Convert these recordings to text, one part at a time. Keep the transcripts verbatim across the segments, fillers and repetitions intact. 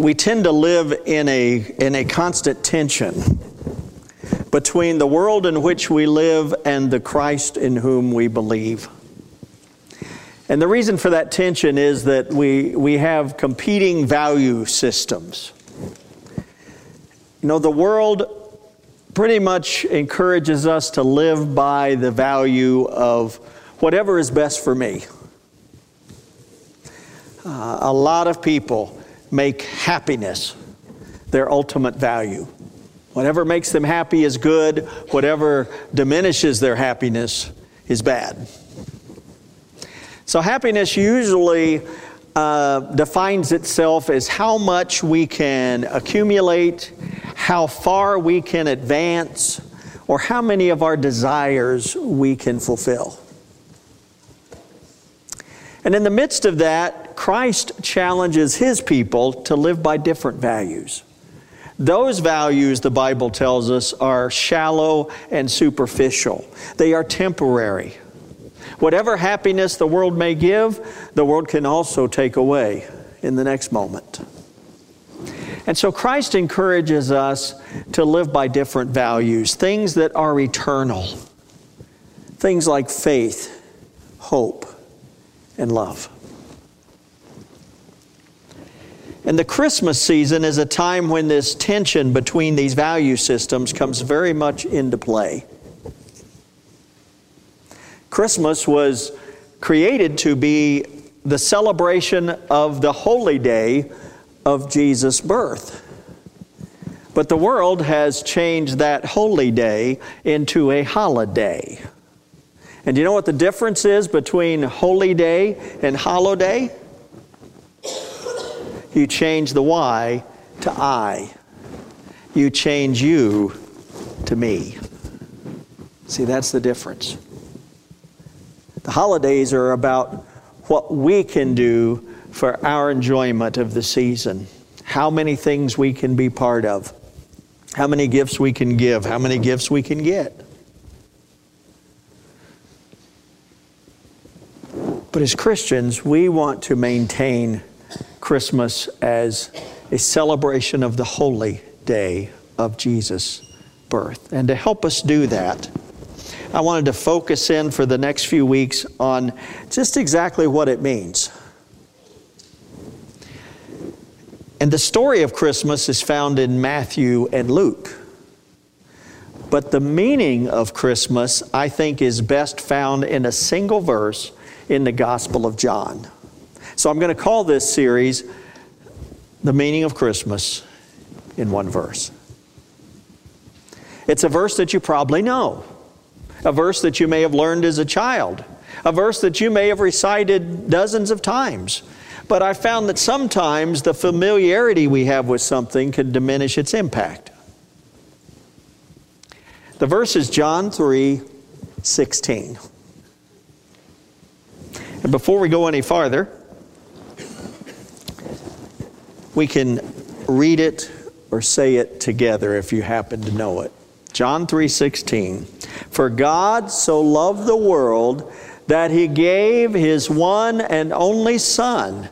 we tend to live in a, in a constant tension between the world in which we live and the Christ in whom we believe. And the reason for that tension is that we, we have competing value systems. You know, the world pretty much encourages us to live by the value of whatever is best for me. Uh, a lot of people make happiness their ultimate value. Whatever makes them happy is good. Whatever diminishes their happiness is bad. So happiness usually uh, defines itself as how much we can accumulate, how far we can advance, or how many of our desires we can fulfill. And in the midst of that, Christ challenges His people to live by different values. Those values, the Bible tells us, are shallow and superficial. They are temporary. Whatever happiness the world may give, the world can also take away in the next moment. And so Christ encourages us to live by different values, things that are eternal, things like faith, hope, and love. And the Christmas season is a time when this tension between these value systems comes very much into play. Christmas was created to be the celebration of the holy day of Jesus' birth. But the world has changed that holy day into a holiday. And you know what the difference is between holy day and holiday? You change the Y to I. You change you to me. See, that's the difference. The holidays are about what we can do for our enjoyment of the season. How many things we can be part of. How many gifts we can give. How many gifts we can get. But as Christians, we want to maintain Christmas as a celebration of the holy day of Jesus' birth. And to help us do that, I wanted to focus in for the next few weeks on just exactly what it means. And the story of Christmas is found in Matthew and Luke. But the meaning of Christmas, I think, is best found in a single verse in the Gospel of John. So I'm going to call this series, The Meaning of Christmas in One Verse. It's a verse that you probably know, a verse that you may have learned as a child, a verse that you may have recited dozens of times. But I found that sometimes the familiarity we have with something can diminish its impact. The verse is John three sixteen. And before we go any farther, we can read it or say it together if you happen to know it. John three sixteen. For God so loved the world that He gave His one and only Son,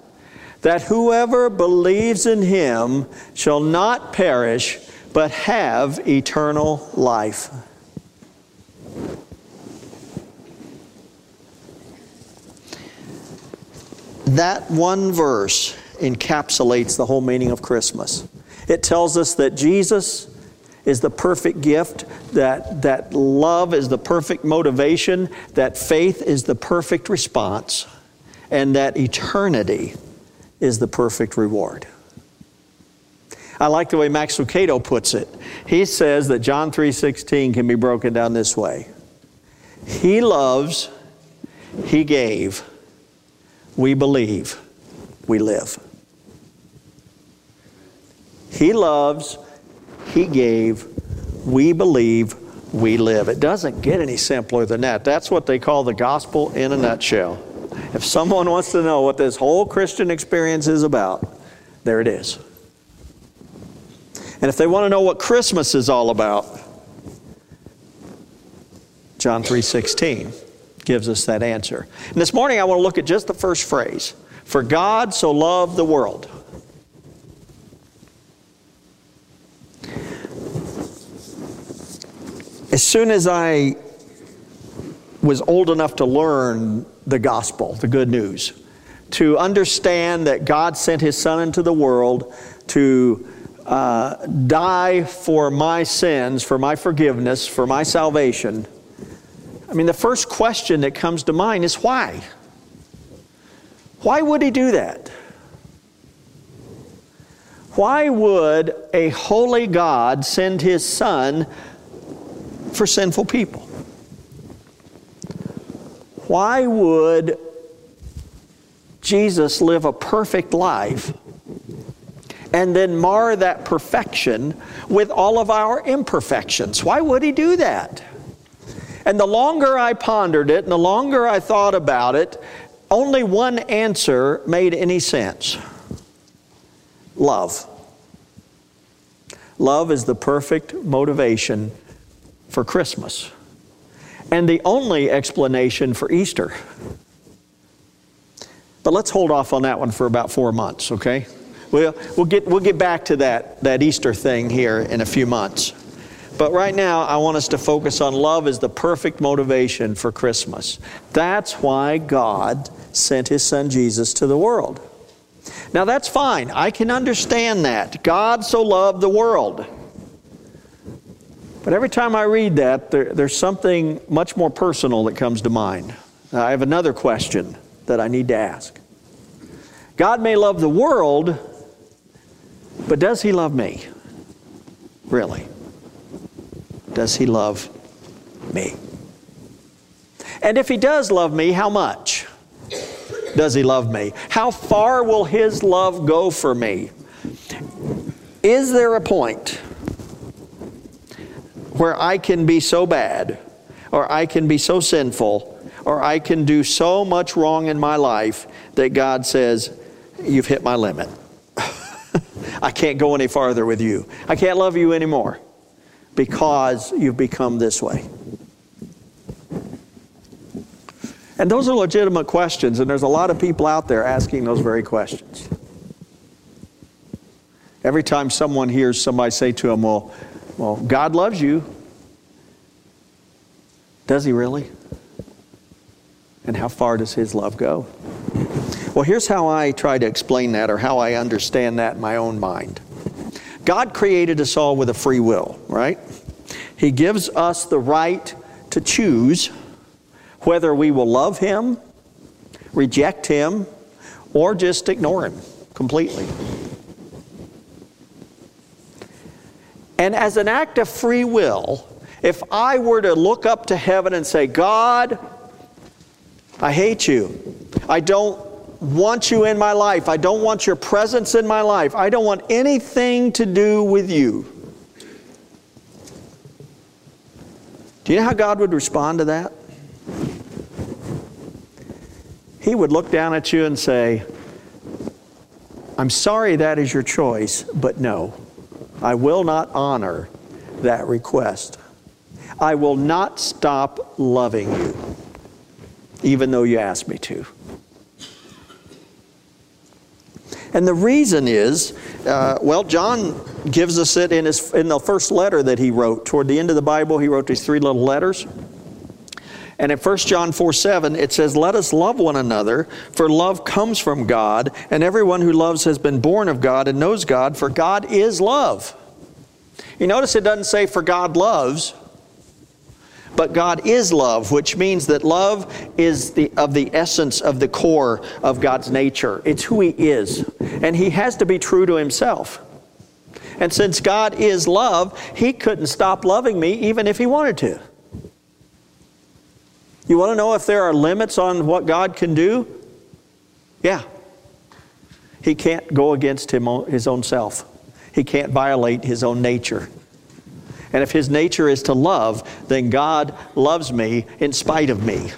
that whoever believes in Him shall not perish, but have eternal life. That one verse encapsulates the whole meaning of Christmas. It tells us that Jesus is the perfect gift, that, that love is the perfect motivation, that faith is the perfect response, and that eternity is the perfect reward. I like the way Max Lucado puts it. He says that John three sixteen can be broken down this way. He loves, He gave, we believe, we live. He loves, He gave, we believe, we live. It doesn't get any simpler than that. That's what they call the gospel in a nutshell. If someone wants to know what this whole Christian experience is about, there it is. And if they want to know what Christmas is all about, John three sixteen gives us that answer. And this morning I want to look at just the first phrase. For God so loved the world. as soon as I was old enough to learn the gospel, the good news, to understand that God sent His Son into the world to uh, die for my sins, for my forgiveness, for my salvation, I mean, the first question that comes to mind is why? Why would He do that? Why would a holy God send His Son for sinful people? Why would Jesus live a perfect life and then mar that perfection with all of our imperfections? Why would He do that? And the longer I pondered it and the longer I thought about it, only one answer made any sense. Love. Love is the perfect motivation for Christmas and the only explanation for Easter. But let's hold off on that one for about four months, okay? We'll, we'll, get, we'll get back to that, that Easter thing here in a few months. But right now, I want us to focus on love as the perfect motivation for Christmas. That's why God sent His Son Jesus to the world. Now that's fine. I can understand that. God so loved the world. But every time I read that, there, there's something much more personal that comes to mind. I have another question that I need to ask. God may love the world, but does He love me? Really? Does He love me? And if He does love me, how much does He love me? How far will His love go for me? Is there a point where I can be so bad, or I can be so sinful, or I can do so much wrong in my life that God says, you've hit my limit. I can't go any farther with you. I can't love you anymore, because you've become this way. And those are legitimate questions, and there's a lot of people out there asking those very questions. Every time someone hears somebody say to them, well, well, God loves you. Does He really? And how far does His love go? Well, here's how I try to explain that, or how I understand that in my own mind. God created us all with a free will, right? He gives us the right to choose whether we will love Him, reject Him, or just ignore Him completely. And as an act of free will, if I were to look up to heaven and say, God, I hate you. I don't want you in my life. I don't want your presence in my life. I don't want anything to do with you. Do you know how God would respond to that? He would look down at you and say, I'm sorry that is your choice, but no, I will not honor that request. I will not stop loving you, even though you asked me to. And the reason is, uh, well, John gives us it in his in the first letter that he wrote. Toward the end of the Bible, he wrote these three little letters. And in First John four seven, it says, let us love one another, for love comes from God, and everyone who loves has been born of God and knows God, for God is love. You notice it doesn't say, for God loves, but God is love, which means that love is the, of the essence of the core of God's nature. It's who He is. And He has to be true to Himself. And since God is love, He couldn't stop loving me even if He wanted to. You want to know if there are limits on what God can do? Yeah. He can't go against him, His own self. He can't violate His own nature. And if His nature is to love, then God loves me in spite of me.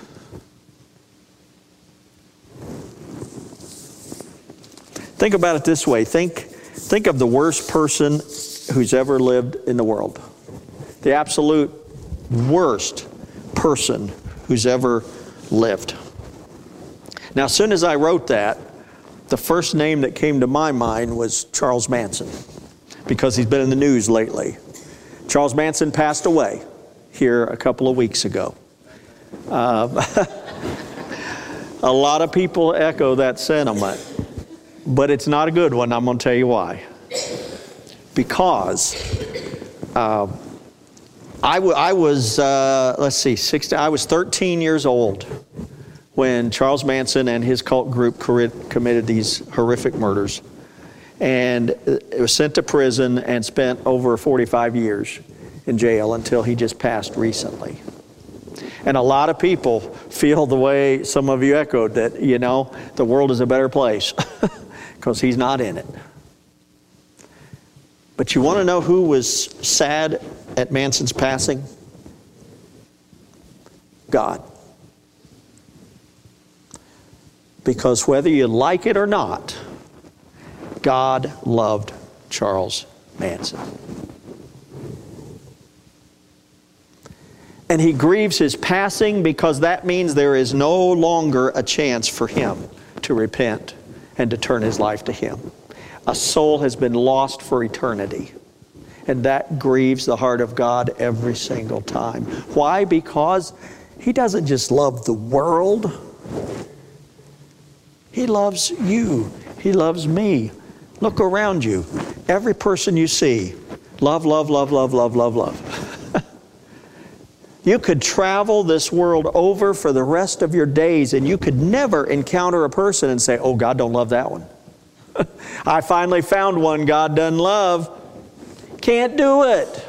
Think about it this way. Think, think of the worst person who's ever lived in the world. The absolute worst person who's ever lived. Now, as soon as I wrote that, the first name that came to my mind was Charles Manson, because he's been in the news lately. Charles Manson passed away. here a couple of weeks ago. Um, a lot of people echo that sentiment, but it's not a good one. I'm going to tell you why. Because uh, I, w I was, uh, let's see, sixteen, I was thirteen years old when Charles Manson and his cult group committed these horrific murders. And it was sent to prison and spent over forty-five years in jail until he just passed recently. And a lot of people feel the way some of you echoed, that, you know, the world is a better place because he's not in it. But you want to know who was sad at Manson's passing? God. Because whether you like it or not, God loved Charles Manson. And he grieves his passing because that means there is no longer a chance for him to repent and to turn his life to him. A soul has been lost for eternity. And that grieves the heart of God every single time. Why? Because he doesn't just love the world. He loves you. He loves me. Look around you. Every person you see, love, love, love, love, love, love, love. You could travel this world over for the rest of your days and you could never encounter a person and say, oh, God don't love that one. I finally found one God doesn't love. Can't do it.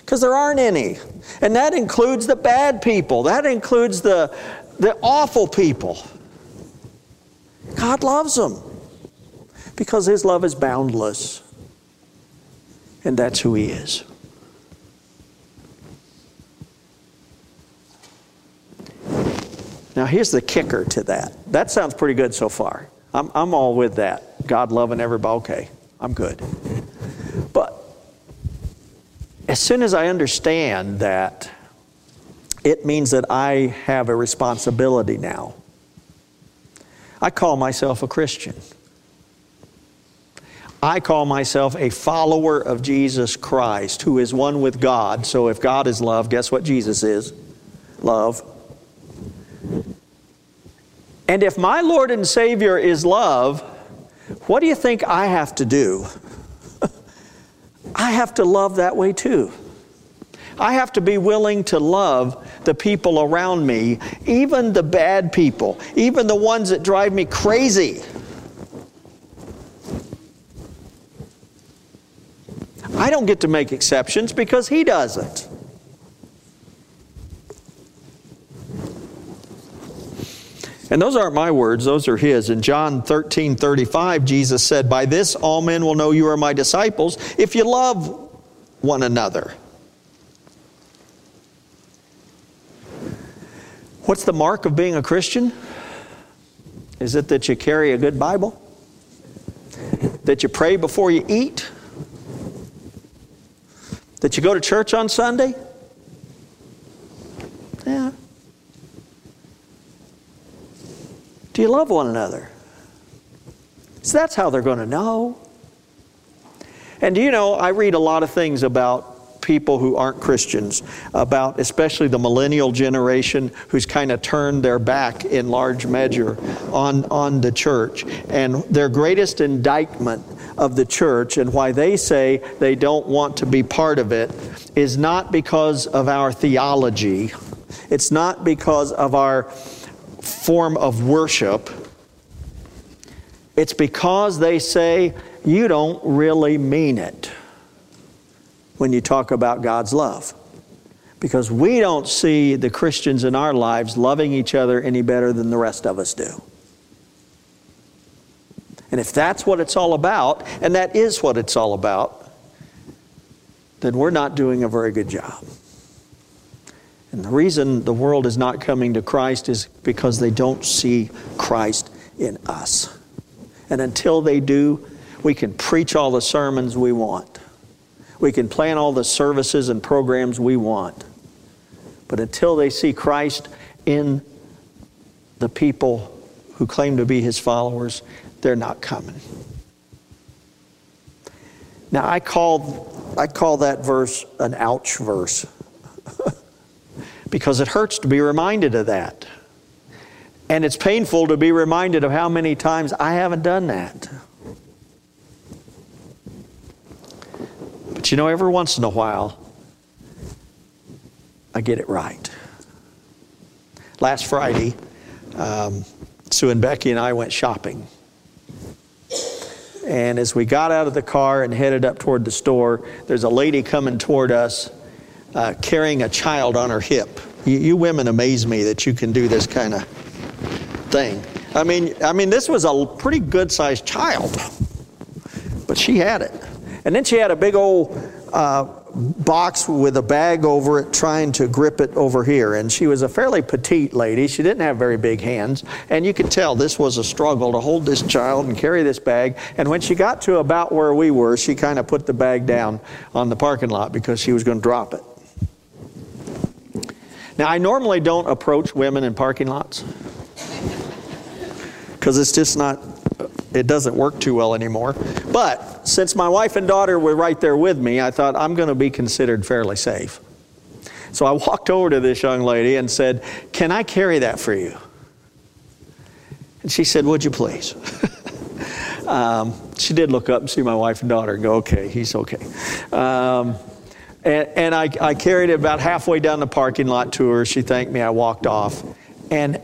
Because there aren't any. And that includes the bad people. That includes the, the awful people. God loves them because his love is boundless. And that's who he is. Now here's the kicker to that. That sounds pretty good so far. I'm, I'm all with that. God loving everybody. Okay, I'm good. But as soon as I understand that, it means that I have a responsibility now. I call myself a Christian. I call myself a follower of Jesus Christ, who is one with God. So if God is love, guess what Jesus is? Love. And if my Lord and Savior is love, what do you think I have to do? I have to love that way too. I have to be willing to love the people around me, even the bad people, even the ones that drive me crazy. I don't get to make exceptions because he doesn't. And those aren't my words, those are his. In John thirteen thirty-five, Jesus said, by this all men will know you are my disciples if you love one another. What's the mark of being a Christian? Is it that you carry a good Bible? That you pray before you eat? That you go to church on Sunday? Yeah. Do you love one another? So that's how they're going to know. And you know, I read a lot of things about people who aren't Christians, about especially the millennial generation who's kind of turned their back in large measure on, on the church. And their greatest indictment of the church and why they say they don't want to be part of it is not because of our theology. It's not because of our form of worship. It's because they say you don't really mean it when you talk about God's love. Because we don't see the Christians in our lives loving each other any better than the rest of us do. And if that's what it's all about, and that is what it's all about, then we're not doing a very good job. And the reason the world is not coming to Christ is because they don't see Christ in us. And until they do, we can preach all the sermons we want. We can plan all the services and programs we want. But until they see Christ in the people who claim to be his followers, they're not coming. Now, I call, I call that verse an ouch verse. because it hurts to be reminded of that. And it's painful to be reminded of how many times I haven't done that. But you know, every once in a while, I get it right. Last Friday, um, Sue and Becky and I went shopping. And as we got out of the car and headed up toward the store, there's a lady coming toward us uh, carrying a child on her hip. You, you women amaze me that you can do this kind of thing. I mean, I mean, this was a pretty good-sized child, but she had it. And then she had a big old uh, box with a bag over it trying to grip it over here. And she was a fairly petite lady. She didn't have very big hands. And you could tell this was a struggle to hold this child and carry this bag. And when she got to about where we were, she kind of put the bag down on the parking lot because she was going to drop it. Now, I normally don't approach women in parking lots because it's just not, it doesn't work too well anymore. But since my wife and daughter were right there with me, I thought I'm going to be considered fairly safe. So I walked over to this young lady and said, "Can I carry that for you?" And she said, "Would you please?" um, she did look up and see my wife and daughter and go, "Okay, he's okay." Um, And, and I, I carried it about halfway down the parking lot to her. She thanked me. I walked off. And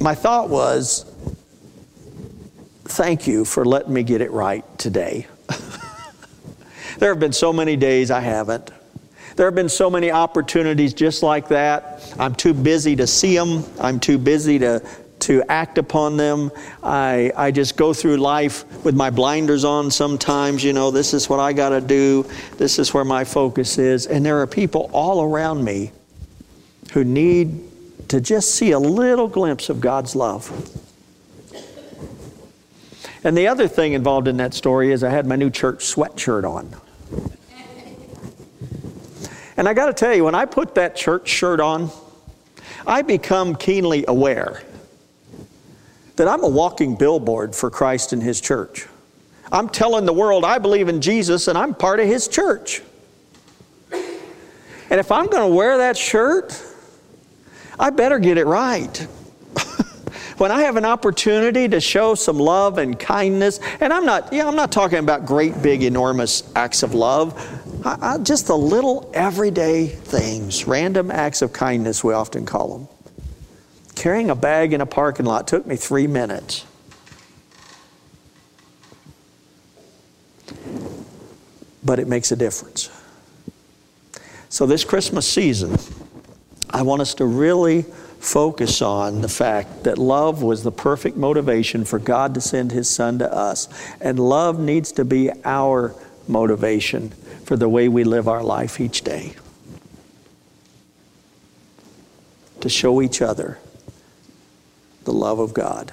my thought was, thank you for letting me get it right today. There have been so many days I haven't. There have been so many opportunities just like that. I'm too busy to see them. I'm too busy to... to act upon them. I, I just go through life with my blinders on sometimes. You know, this is what I got to do. This is where my focus is. And there are people all around me who need to just see a little glimpse of God's love. And the other thing involved in that story is I had my new church sweatshirt on. And I got to tell you, when I put that church shirt on, I become keenly aware that I'm a walking billboard for Christ and His church. I'm telling the world I believe in Jesus and I'm part of His church. And if I'm going to wear that shirt, I better get it right. When I have an opportunity to show some love and kindness, and I'm not, yeah, I'm not talking about great, big, enormous acts of love. I, I, just the little everyday things, random acts of kindness we often call them. Carrying a bag in a parking lot took me three minutes. But it makes a difference. So this Christmas season, I want us to really focus on the fact that love was the perfect motivation for God to send His Son to us. And love needs to be our motivation for the way we live our life each day. To show each other the love of God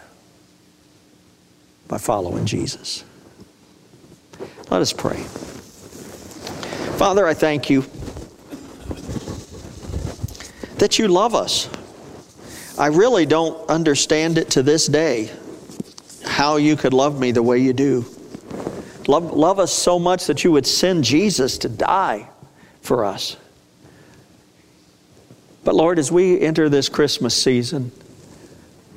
by following Jesus. Let us pray. Father, I thank you that you love us. I really don't understand it to this day, how you could love me the way you do. Love, love us so much that you would send Jesus to die for us. But Lord, as we enter this Christmas season,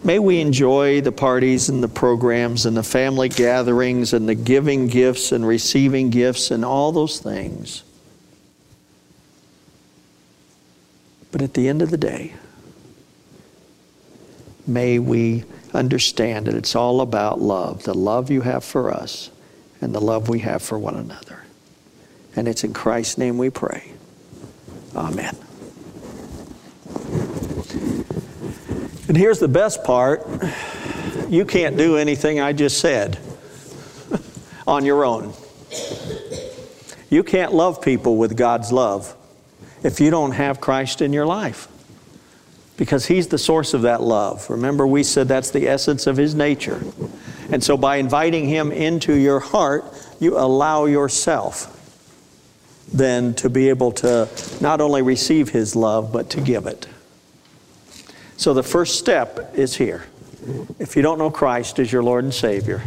may we enjoy the parties and the programs and the family gatherings and the giving gifts and receiving gifts and all those things. But at the end of the day, may we understand that it's all about love, the love you have for us and the love we have for one another. And it's in Christ's name we pray. Amen. And here's the best part. You can't do anything I just said on your own. You can't love people with God's love if you don't have Christ in your life, because He's the source of that love. Remember, we said that's the essence of His nature. And so by inviting Him into your heart, you allow yourself then to be able to not only receive His love, but to give it. So the first step is here. If you don't know Christ as your Lord and Savior,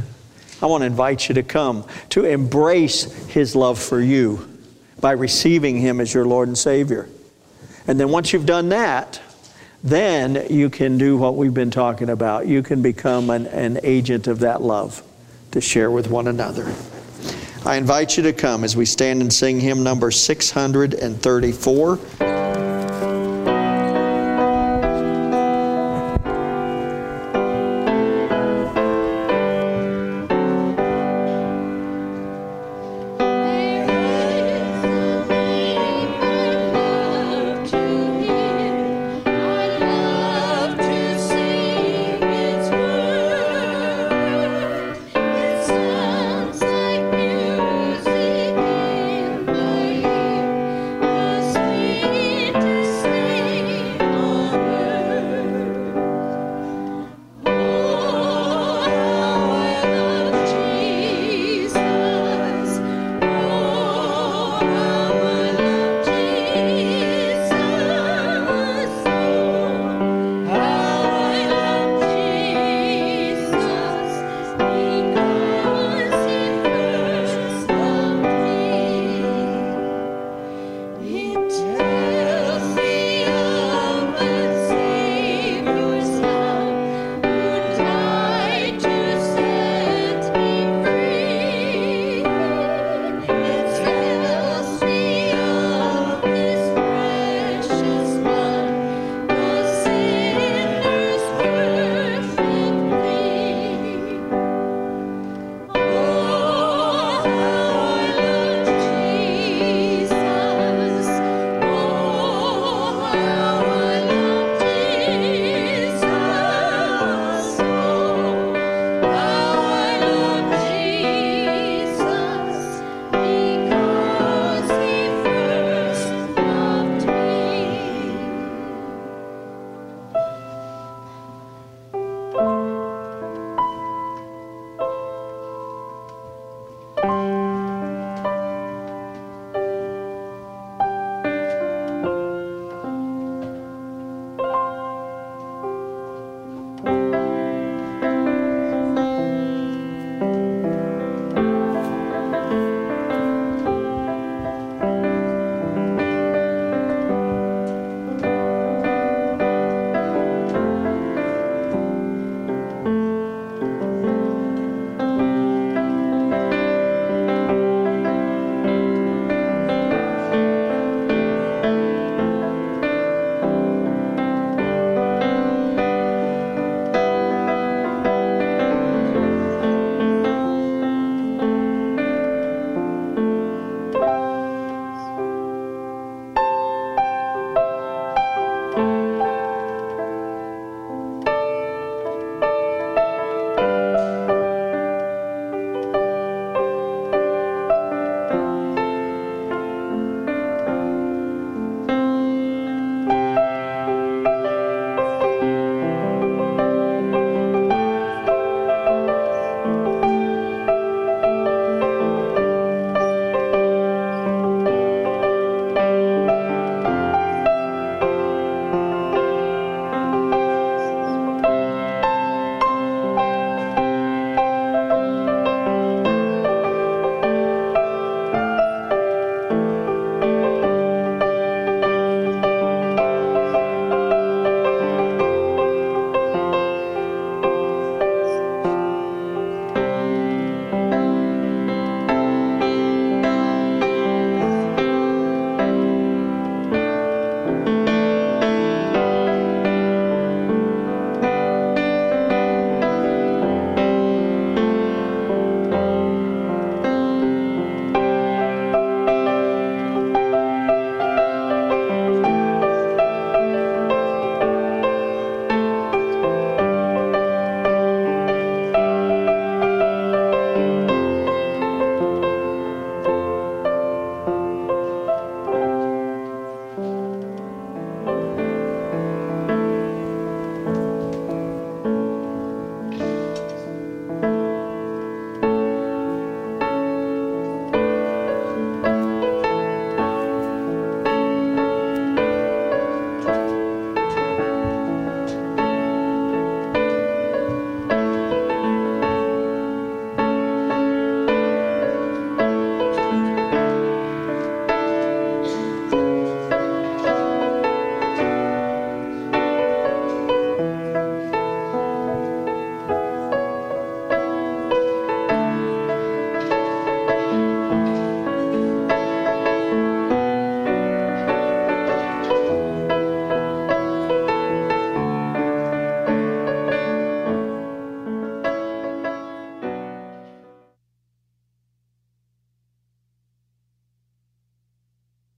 I want to invite you to come to embrace His love for you by receiving Him as your Lord and Savior. And then once you've done that, then you can do what we've been talking about. You can become an, an agent of that love to share with one another. I invite you to come as we stand and sing hymn number six hundred thirty-four.